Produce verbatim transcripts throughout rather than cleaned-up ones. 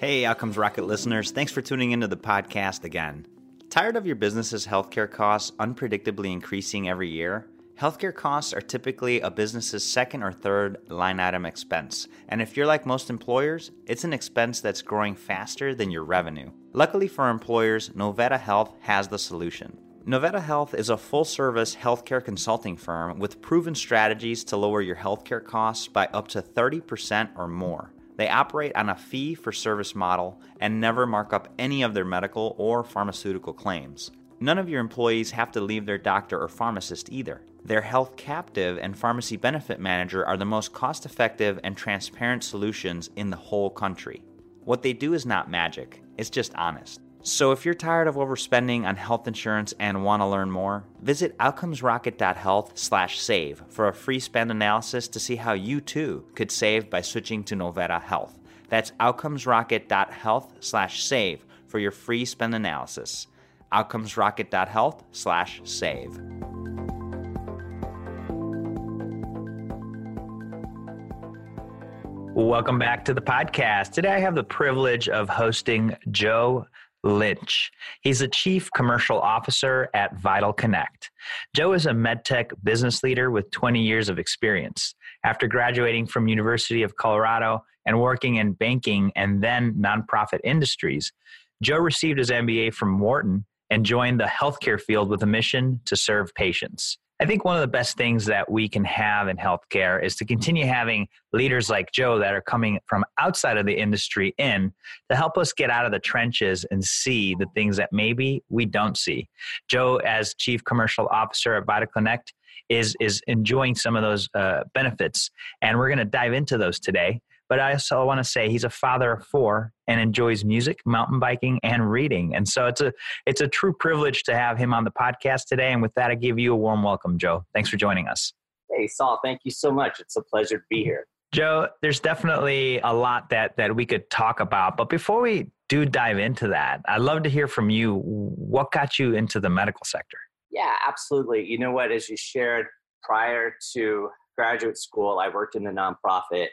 Hey, Outcomes Rocket listeners, thanks for tuning into the podcast again. Tired of your business's healthcare costs unpredictably increasing every year? Healthcare costs are typically a business's second or third line item expense. And if you're like most employers, it's an expense that's growing faster than your revenue. Luckily for employers, Novetta Health has the solution. Novetta Health is a full-service healthcare consulting firm with proven strategies to lower your healthcare costs by up to thirty percent or more. They operate on a fee-for-service model and never mark up any of their medical or pharmaceutical claims. None of your employees have to leave their doctor or pharmacist either. Their health captive and pharmacy benefit manager are the most cost-effective and transparent solutions in the whole country. What they do is not magic, it's just honest. So if you're tired of overspending on health insurance and want to learn more, visit outcomes rocket dot health slash save for a free spend analysis to see how you too could save by switching to Novetta Health. That's outcomes rocket dot health slash save for your free spend analysis. outcomes rocket dot health slash save. Welcome back to the podcast. Today I have the privilege of hosting Joe Lynch. He's the Chief Commercial Officer at Vital Connect. Joe is a medtech business leader with twenty years of experience. After graduating from University of Colorado and working in banking and then nonprofit industries, Joe received his M B A from Wharton and joined the healthcare field with a mission to serve patients. I think one of the best things that we can have in healthcare is to continue having leaders like Joe that are coming from outside of the industry in to help us get out of the trenches and see the things that maybe we don't see. Joe, as Chief Commercial Officer at Vital Connect, is, is enjoying some of those uh, benefits, and we're going to dive into those today. But I also want to say he's a father of four and enjoys music, mountain biking, and reading. And so it's a it's a true privilege to have him on the podcast today. And with that, I give you a warm welcome, Joe. Thanks for joining us. Hey, Saul, thank you so much. It's a pleasure to be here. Joe, there's definitely a lot that that we could talk about. But before we do dive into that, I'd love to hear from you. What got you into the medical sector? Yeah, absolutely. You know what, as you shared, prior to graduate school, I worked in the nonprofit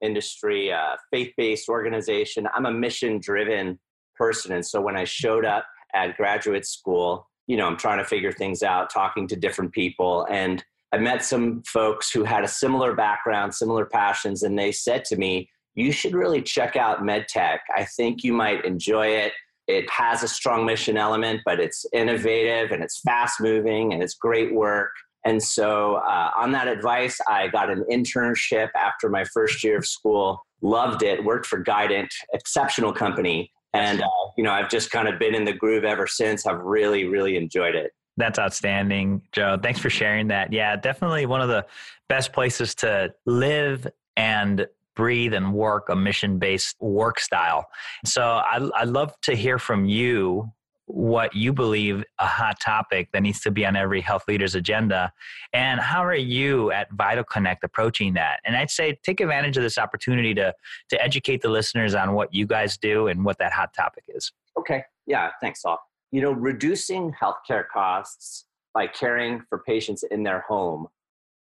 industry, uh, faith-based organization. I'm a mission-driven person. And so when I showed up at graduate school, you know, I'm trying to figure things out, talking to different people. And I met some folks who had a similar background, similar passions. And they said to me, you should really check out MedTech. I think you might enjoy it. It has a strong mission element, but it's innovative and it's fast-moving and it's great work. And so uh, on that advice, I got an internship after my first year of school, loved it, worked for Guidant, exceptional company. And, uh, you know, I've just kind of been in the groove ever since. I've really, really enjoyed it. That's outstanding, Joe. Thanks for sharing that. Yeah, definitely one of the best places to live and breathe and work a mission-based work style. So I, I'd love to hear from you what you believe a hot topic that needs to be on every health leader's agenda. And how are you at Vital Connect approaching that? And I'd say take advantage of this opportunity to, to educate the listeners on what you guys do and what that hot topic is. Okay. Yeah. Thanks, Saul. You know, reducing healthcare costs by caring for patients in their home,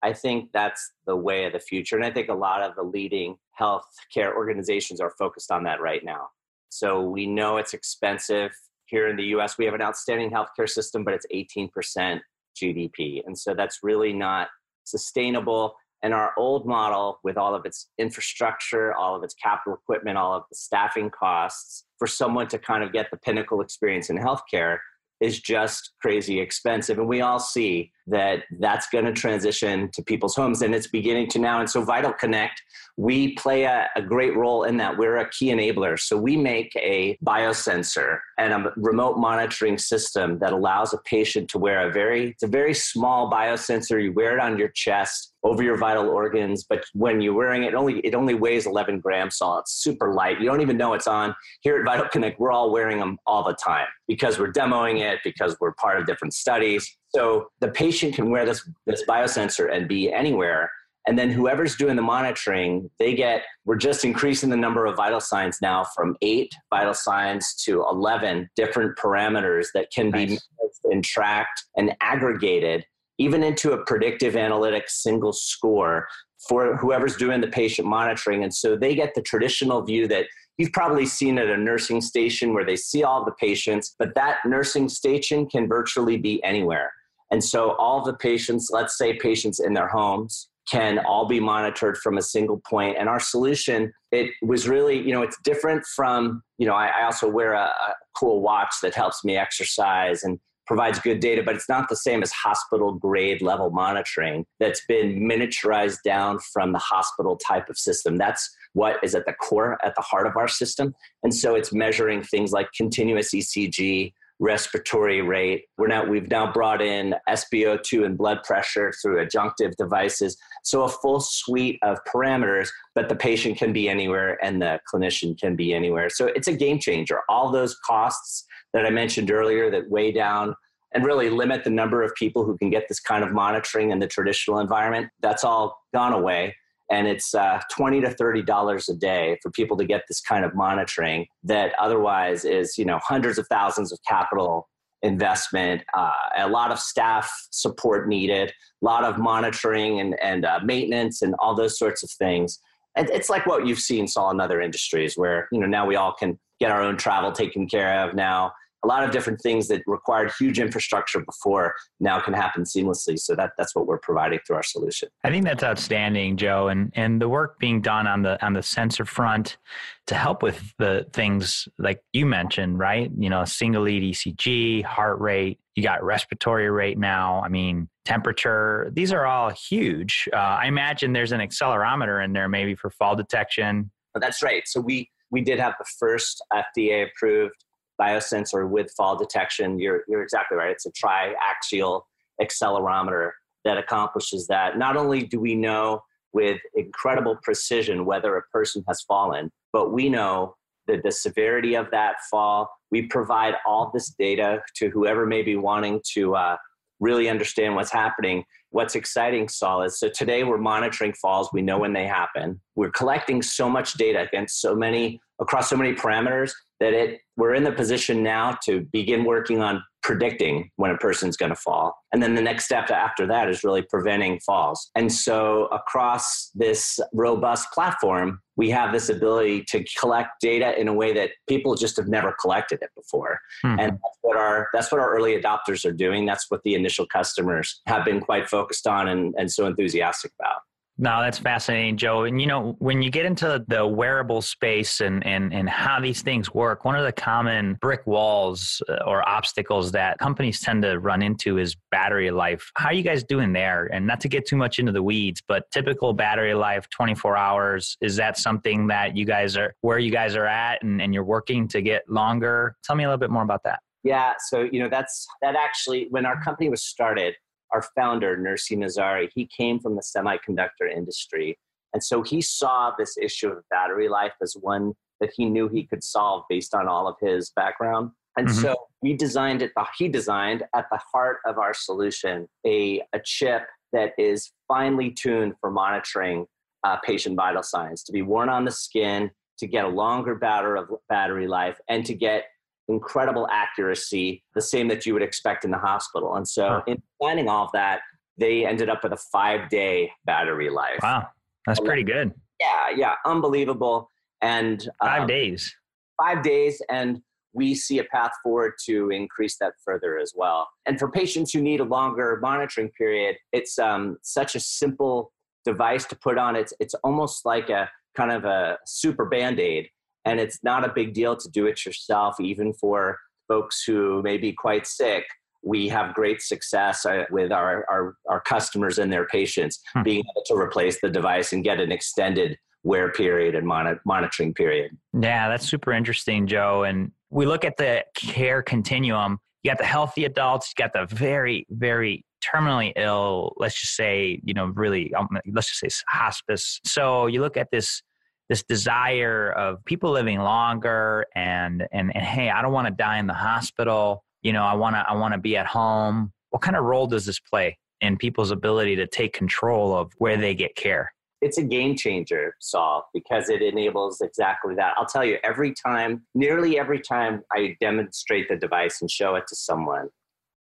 I think that's the way of the future. And I think a lot of the leading healthcare organizations are focused on that right now. So we know it's expensive. Here in the U S, we have an outstanding healthcare system, but it's eighteen percent G D P. And so that's really not sustainable. And our old model, with all of its infrastructure, all of its capital equipment, all of the staffing costs, for someone to kind of get the pinnacle experience in healthcare is just crazy expensive. And we all see that that's going to transition to people's homes, and it's beginning to now. And so Vital Connect, we play a, a great role in that. We're a key enabler. So we make a biosensor and a remote monitoring system that allows a patient to wear a very, it's a very small biosensor. You wear it on your chest over your vital organs, but when you're wearing it, it only, it only weighs eleven grams, so it's super light. You don't even know it's on. Here at Vital Connect, we're all wearing them all the time because we're demoing it, because we're part of different studies. So the patient can wear this, this biosensor and be anywhere. And then whoever's doing the monitoring, they get, we're just increasing the number of vital signs now from eight vital signs to eleven different parameters that can be nice. Managed and tracked and aggregated. even into a predictive analytics single score for whoever's doing the patient monitoring. And so they get the traditional view that you've probably seen at a nursing station where they see all the patients, but that nursing station can virtually be anywhere. And so all the patients, let's say patients in their homes, can all be monitored from a single point. And our solution, it was really, you know, it's different from, you know, I, I also wear a, a cool watch that helps me exercise and provides good data, but it's not the same as hospital grade level monitoring that's been miniaturized down from the hospital type of system. That's what is at the core, at the heart of our system. And so it's measuring things like continuous E C G, respiratory rate. We're now, we've now brought in S p O two and blood pressure through adjunctive devices. So a full suite of parameters, but the patient can be anywhere and the clinician can be anywhere. So it's a game changer. All those costs that I mentioned earlier that weigh down and really limit the number of people who can get this kind of monitoring in the traditional environment, that's all gone away. And it's uh, twenty to thirty dollars a day for people to get this kind of monitoring that otherwise is, you know, hundreds of thousands of capital investment, uh, a lot of staff support needed, a lot of monitoring and, and uh, maintenance and all those sorts of things. And it's like what you've seen, Saul, in other industries where, you know, now we all can get our own travel taken care of now. A lot of different things that required huge infrastructure before now can happen seamlessly. So that, that's what we're providing through our solution. I think that's outstanding, Joe. And and the work being done on the on the sensor front to help with the things like you mentioned, right? You know, single lead E C G, heart rate, you got respiratory rate now. I mean, temperature, these are all huge. Uh, I imagine there's an accelerometer in there maybe for fall detection. But that's right. So we we did have the first F D A approved biosensor with fall detection. You're you're exactly right. It's a triaxial accelerometer that accomplishes that. Not only do we know with incredible precision whether a person has fallen, but we know the, the severity of that fall. We provide all this data to whoever may be wanting to uh, really understand what's happening. What's exciting, Saul, is so today we're monitoring falls. We know when they happen. We're collecting so much data against so many across so many parameters that it we're in the position now to begin working on predicting when a person's going to fall. And then the next step after that is really preventing falls. And so across this robust platform, we have this ability to collect data in a way that people just have never collected it before. Mm-hmm. And that's what our that's what our early adopters are doing. That's what the initial customers have been quite focused on and, and so enthusiastic about. No, that's fascinating, Joe. And, you know, when you get into the wearable space and, and, and how these things work, one of the common brick walls or obstacles that companies tend to run into is battery life. How are you guys doing there? And not to get too much into the weeds, but typical battery life, twenty-four hours, is that something that you guys are, where you guys are at and, and you're working to get longer? Tell me a little bit more about that. Yeah. So, you know, that's, that actually, when our company was started, our founder, Nursi Nazari, he came from the semiconductor industry. And so he saw this issue of battery life as one that he knew he could solve based on all of his background. And mm-hmm. so we designed it, he designed at the heart of our solution, a, a chip that is finely tuned for monitoring uh, patient vital signs, to be worn on the skin, to get a longer battery of battery life, and to get incredible accuracy, the same that you would expect in the hospital. And so huh. in planning all of that, they ended up with a five-day battery life. Wow, that's pretty good. Yeah, yeah, unbelievable. And um, Five days. Five days, and we see a path forward to increase that further as well. And for patients who need a longer monitoring period, it's um, such a simple device to put on. It's, it's almost like a kind of a super Band-Aid. And it's not a big deal to do it yourself, even for folks who may be quite sick. We have great success with our, our, our customers and their patients hmm. being able to replace the device and get an extended wear period and mon- monitoring period. Yeah, that's super interesting, Joe. And we look at the care continuum. You got the healthy adults, you got the very, very terminally ill, let's just say, you know, really, let's just say hospice. So you look at this this desire of people living longer and, and, and, hey, I don't want to die in the hospital. You know, I want to, I want to be at home. What kind of role does this play in people's ability to take control of where they get care? It's a game changer, Saul, because it enables exactly that. I'll tell you, every time, nearly every time I demonstrate the device and show it to someone,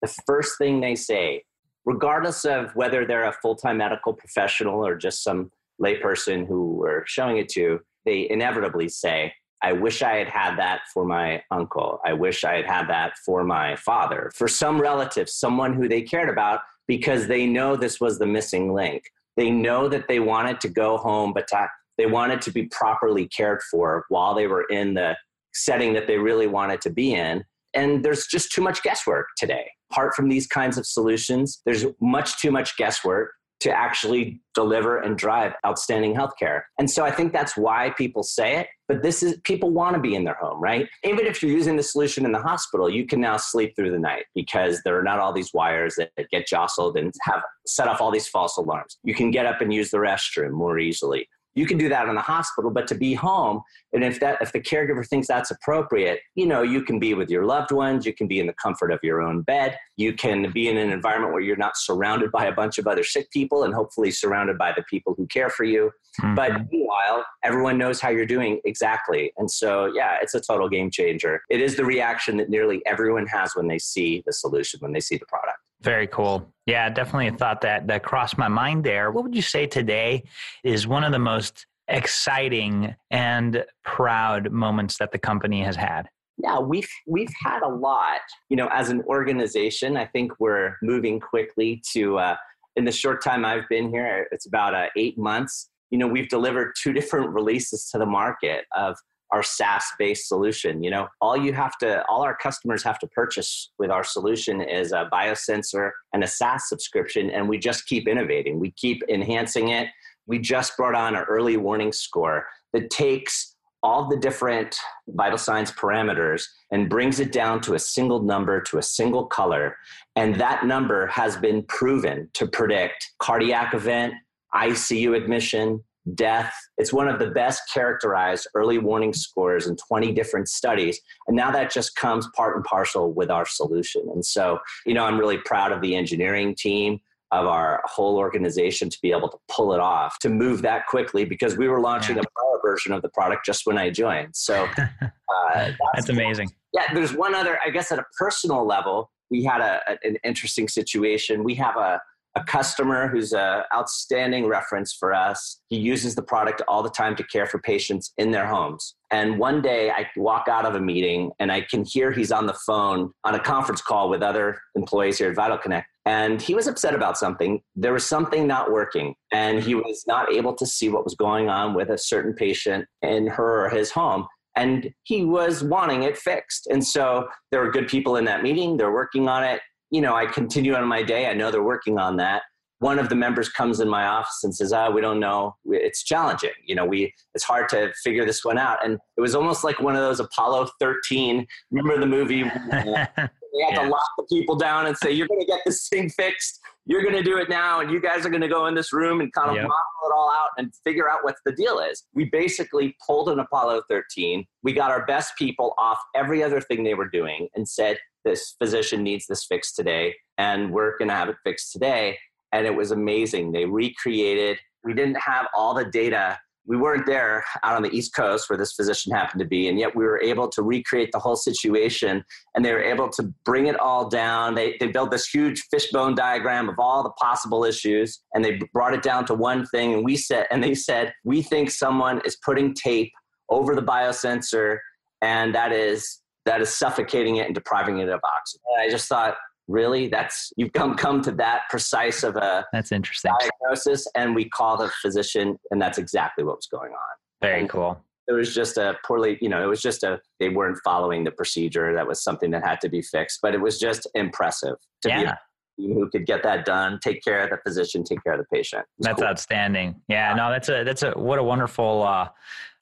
the first thing they say regardless of whether they're a full-time medical professional or just some layperson who we're showing it to, they inevitably say, I wish I had had that for my uncle. I wish I had had that for my father, for some relative, someone who they cared about, because they know this was the missing link. They know that they wanted to go home, but to, they wanted to be properly cared for while they were in the setting that they really wanted to be in. And there's just too much guesswork today. Apart from these kinds of solutions, there's much too much guesswork to actually deliver and drive outstanding healthcare. And so I think that's why people say it, but this is, people want to be in their home, right? Even if you're using the solution in the hospital, you can now sleep through the night because there are not all these wires that get jostled and have set off all these false alarms. You can get up and use the restroom more easily. You can do that in the hospital, but to be home, and if that if the caregiver thinks that's appropriate, you know, you can be with your loved ones, you can be in the comfort of your own bed, you can be in an environment where you're not surrounded by a bunch of other sick people and hopefully surrounded by the people who care for you. Mm-hmm. But meanwhile, everyone knows how you're doing exactly. And so, yeah, it's a total game changer. It is the reaction that nearly everyone has when they see the solution, when they see the product. Very cool. Yeah, definitely a thought that, that crossed my mind there. What would you say today is one of the most exciting and proud moments that the company has had? Yeah, we've we've had a lot. You know, as an organization, I think we're moving quickly to, uh, in the short time I've been here, it's about uh, eight months, you know, we've delivered two different releases to the market of our SaaS-based solution. You know, all you have to, all our customers have to purchase with our solution is a biosensor and a SaaS subscription, and we just keep innovating. We keep enhancing it. We just brought on an early warning score that takes all the different vital signs parameters and brings it down to a single number, to a single color, and that number has been proven to predict cardiac event, I C U admission, death. It's one of the best characterized early warning scores in twenty different studies. And now that just comes part and parcel with our solution. And so, you know, I'm really proud of the engineering team, of our whole organization to be able to pull it off, to move that quickly, because we were launching yeah. a prior version of the product just when I joined. So uh, that's, that's amazing. Yeah. There's one other, I guess at a personal level, we had a, an interesting situation. We have a A customer who's an outstanding reference for us. He uses the product all the time to care for patients in their homes. And one day I walk out of a meeting and I can hear he's on the phone on a conference call with other employees here at Vital Connect. And he was upset about something. There was something not working. And he was not able to see what was going on with a certain patient in her or his home. And he was wanting it fixed. And so there were good people in that meeting. They're working on it. You know, I continue on my day. I know they're working on that. One of the members comes in my office and says, "Ah, oh, we don't know. It's challenging. You know, we it's hard to figure this one out." And it was almost like one of those Apollo thirteen. Remember the movie? They had yeah. to lock the people down and say, "You're going to get this thing fixed. You're going to do it now. And you guys are going to go in this room and kind of yep. model it all out and figure out what the deal is." We basically pulled an Apollo thirteen. We got our best people off every other thing they were doing and said, "This physician needs this fixed today, and we're going to have it fixed today." And it was amazing. They recreated. We didn't have all the data. We weren't there out on the East Coast where this physician happened to be, and yet we were able to recreate the whole situation, and they were able to bring it all down. They they built this huge fishbone diagram of all the possible issues, and they brought it down to one thing, and we said, and they said, "We think someone is putting tape over the biosensor, and that is that is suffocating it and depriving it of oxygen." And I just thought, really? That's, you've come, come to that precise of a that's interesting. diagnosis, and we call the physician, and that's exactly what was going on. Very and cool. It was just a poorly, you know, it was just a, they weren't following the procedure. That was something that had to be fixed, but it was just impressive to yeah. be who could get that done, take care of the physician, take care of the patient. That's cool. Outstanding. Yeah, no, that's a, that's a, what a wonderful uh,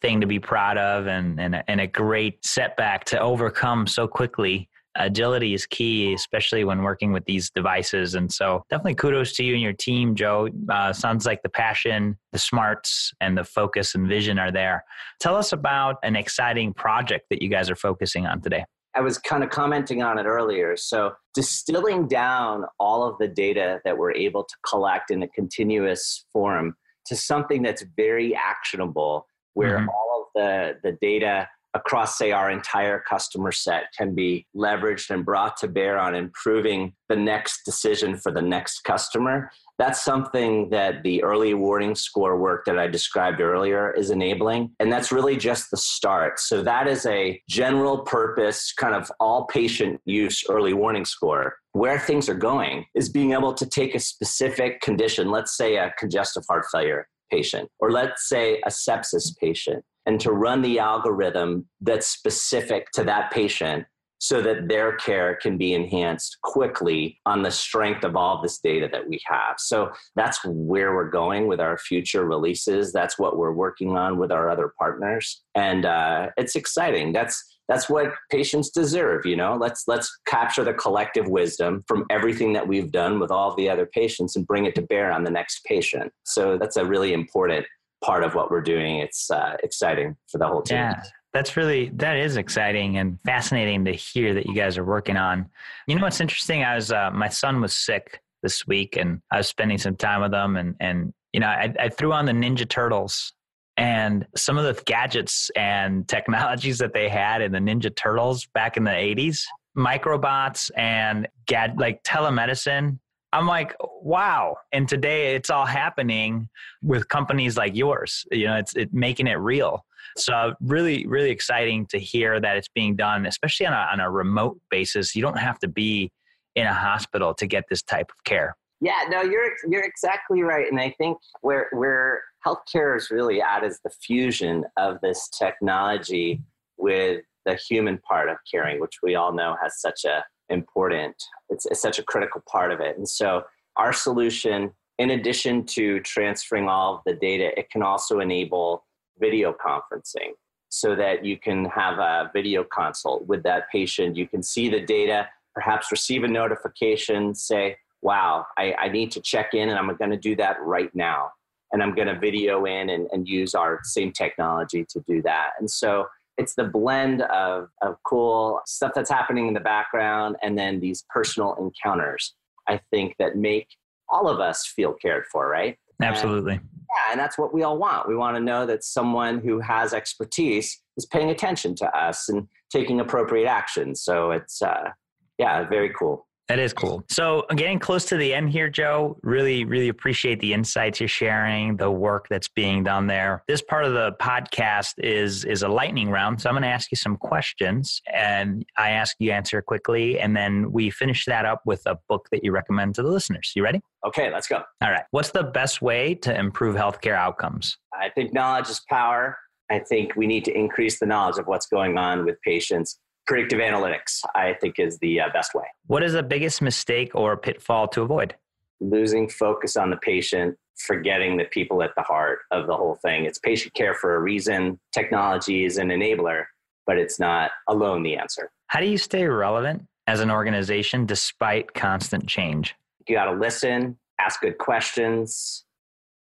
thing to be proud of, and, and, a, and a great setback to overcome so quickly. Agility is key, especially when working with these devices. And so definitely kudos to you and your team, Joe. Uh, sounds like the passion, the smarts, and the focus and vision are there. Tell us about an exciting project that you guys are focusing on today. I was kind of commenting on it earlier. So distilling down all of the data that we're able to collect in a continuous form to something that's very actionable, where mm-hmm. all of the, the data across, say, our entire customer set can be leveraged and brought to bear on improving the next decision for the next customer. That's something that the early warning score work that I described earlier is enabling. And that's really just the start. So that is a general purpose, kind of all patient use early warning score. Where things are going is being able to take a specific condition, let's say a congestive heart failure patient, or let's say a sepsis patient, and to run the algorithm that's specific to that patient so that their care can be enhanced quickly on the strength of all this data that we have. So that's where we're going with our future releases. That's what we're working on with our other partners. And uh, it's exciting. That's That's what patients deserve, you know. Let's let's capture the collective wisdom from everything that we've done with all the other patients and bring it to bear on the next patient. So that's a really important part of what we're doing. It's uh, exciting for the whole team. Yeah, that's really, that is exciting and fascinating to hear that you guys are working on. You know what's interesting? I was uh, my son was sick this week, and I was spending some time with him, and and you know I, I threw on the Ninja Turtles. And some of the gadgets and technologies that they had in the Ninja Turtles back in the eighties, microbots and gad- like telemedicine. I'm like, wow. And today it's all happening with companies like yours. You know, it's it, making it real. So really, really exciting to hear that it's being done, especially on a, on a remote basis. You don't have to be in a hospital to get this type of care. Yeah, no, you're you're exactly right. And I think where where healthcare is really at is the fusion of this technology with the human part of caring, which we all know has such a important, it's, it's such a critical part of it. And so our solution, in addition to transferring all of the data, it can also enable video conferencing so that you can have a video consult with that patient. You can see the data, perhaps receive a notification, say, wow, I, I need to check in, and I'm going to do that right now. And I'm going to video in and, and use our same technology to do that. And so it's the blend of, of cool stuff that's happening in the background and then these personal encounters, I think, that make all of us feel cared for, right? Absolutely. And, yeah, and that's what we all want. We want to know that someone who has expertise is paying attention to us and taking appropriate action. So it's, uh, yeah, very cool. That is cool. So I'm getting close to the end here, Joe. Really, really appreciate the insights you're sharing, the work that's being done there. This part of the podcast is is a lightning round. So I'm going to ask you some questions, and I ask you answer quickly. And then we finish that up with a book that you recommend to the listeners. You ready? Okay, let's go. All right. What's the best way to improve healthcare outcomes? I think knowledge is power. I think we need to increase the knowledge of what's going on with patients. Predictive analytics, I think, is the uh, best way. What is the biggest mistake or pitfall to avoid? Losing focus on the patient, forgetting the people at the heart of the whole thing. It's patient care for a reason. Technology is an enabler, but it's not alone the answer. How do you stay relevant as an organization despite constant change? You got to listen, ask good questions,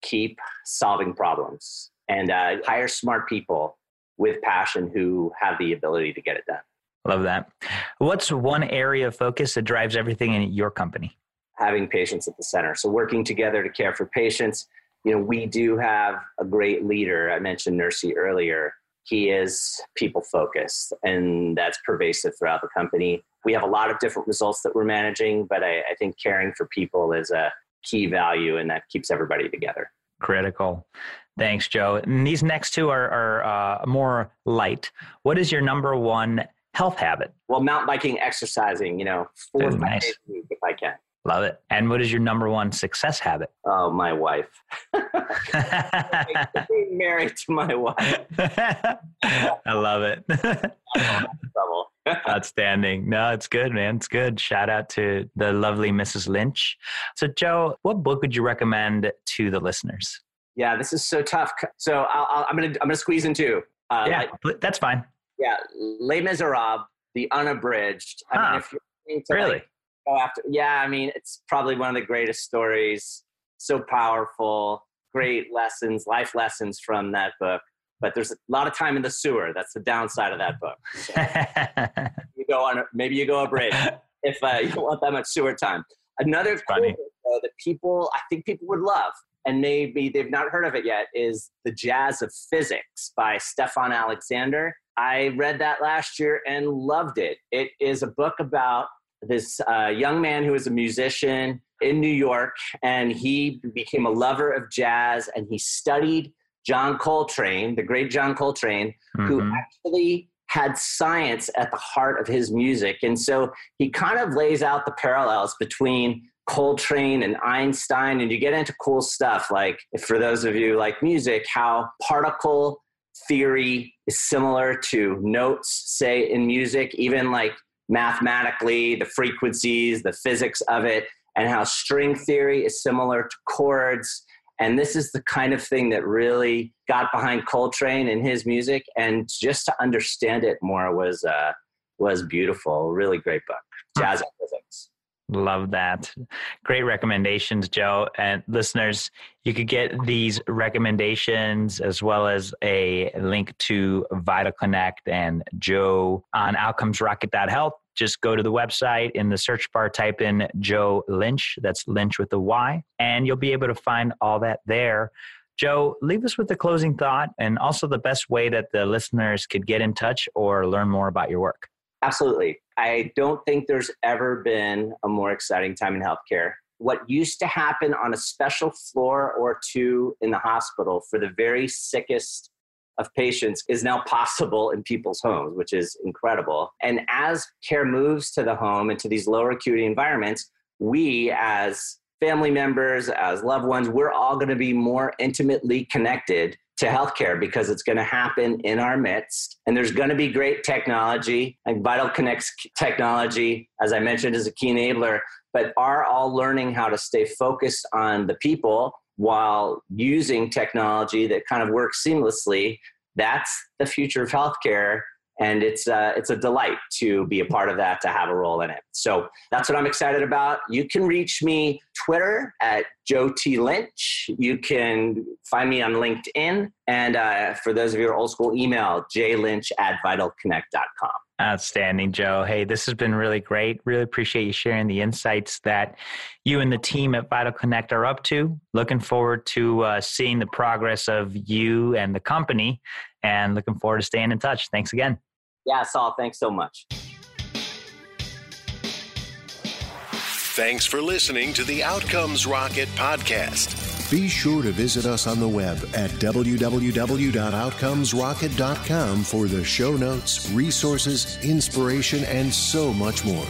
keep solving problems, and uh, hire smart people with passion who have the ability to get it done. Love that. What's one area of focus that drives everything in your company? Having patients at the center. So working together to care for patients. You know, we do have a great leader. I mentioned Nursi earlier. He is people focused, and that's pervasive throughout the company. We have a lot of different results that we're managing, but I, I think caring for people is a key value, and that keeps everybody together. Critical. Thanks, Joe. And these next two are, are uh, more light. What is your number one health habit? Well, mountain biking, exercising, you know, four or five days a week if I can. Love it. And what is your number one success habit? Oh, my wife. Being married to my wife. I love it. Outstanding. No, it's good, man. It's good. Shout out to the lovely Missus Lynch. So, Joe, what book would you recommend to the listeners? Yeah, this is so tough. So I'll, I'll, I'm going to I'm gonna squeeze in two. Uh, yeah, like, that's fine. Yeah, Les Misérables, the unabridged. Huh. I mean, if you're to really? Like, go after, yeah, I mean, it's probably one of the greatest stories. So powerful, great lessons, life lessons from that book. But there's a lot of time in the sewer. That's the downside of that book. So you go on, maybe you go abridged if uh, you don't want that much sewer time. Another cool book, though, that people, I think people would love, and maybe they've not heard of it yet, is The Jazz of Physics by Stephon Alexander. I read that last year and loved it. It is a book about this uh, young man who is a musician in New York, and he became a lover of jazz, and he studied John Coltrane, the great John Coltrane, mm-hmm. who actually had science at the heart of his music. And so he kind of lays out the parallels between Coltrane and Einstein, and you get into cool stuff, like, for those of you who like music, how particle theory is similar to notes, say, in music, even like mathematically, the frequencies, the physics of it, and how string theory is similar to chords. And this is the kind of thing that really got behind Coltrane and his music, and just to understand it more was uh, was beautiful. Really great book, Jazz of Physics. Love that. Great recommendations, Joe. And listeners, you could get these recommendations as well as a link to Vital Connect and Joe on outcomes rocket dot health. Just go to the website, in the search bar, type in Joe Lynch. That's Lynch with a Y. And you'll be able to find all that there. Joe, leave us with the closing thought and also the best way that the listeners could get in touch or learn more about your work. Absolutely. I don't think there's ever been a more exciting time in healthcare. What used to happen on a special floor or two in the hospital for the very sickest of patients is now possible in people's homes, which is incredible. And as care moves to the home and to these lower acuity environments, we as family members, as loved ones, we're all going to be more intimately connected to healthcare because it's going to happen in our midst. And there's going to be great technology, like Vital Connect's technology, as I mentioned, is a key enabler, but are all learning how to stay focused on the people while using technology that kind of works seamlessly. That's the future of healthcare. And it's uh, it's a delight to be a part of that, to have a role in it. So that's what I'm excited about. You can reach me Twitter at Joe T. Lynch. You can find me on LinkedIn. And uh, for those of you who are old school, email j lynch at vital connect dot com. Outstanding, Joe. Hey, this has been really great. Really appreciate you sharing the insights that you and the team at Vital Connect are up to. Looking forward to uh, seeing the progress of you and the company, and looking forward to staying in touch. Thanks again. Yeah, Saul, thanks so much. Thanks for listening to the Outcomes Rocket podcast. Be sure to visit us on the web at w w w dot outcomes rocket dot com for the show notes, resources, inspiration, and so much more.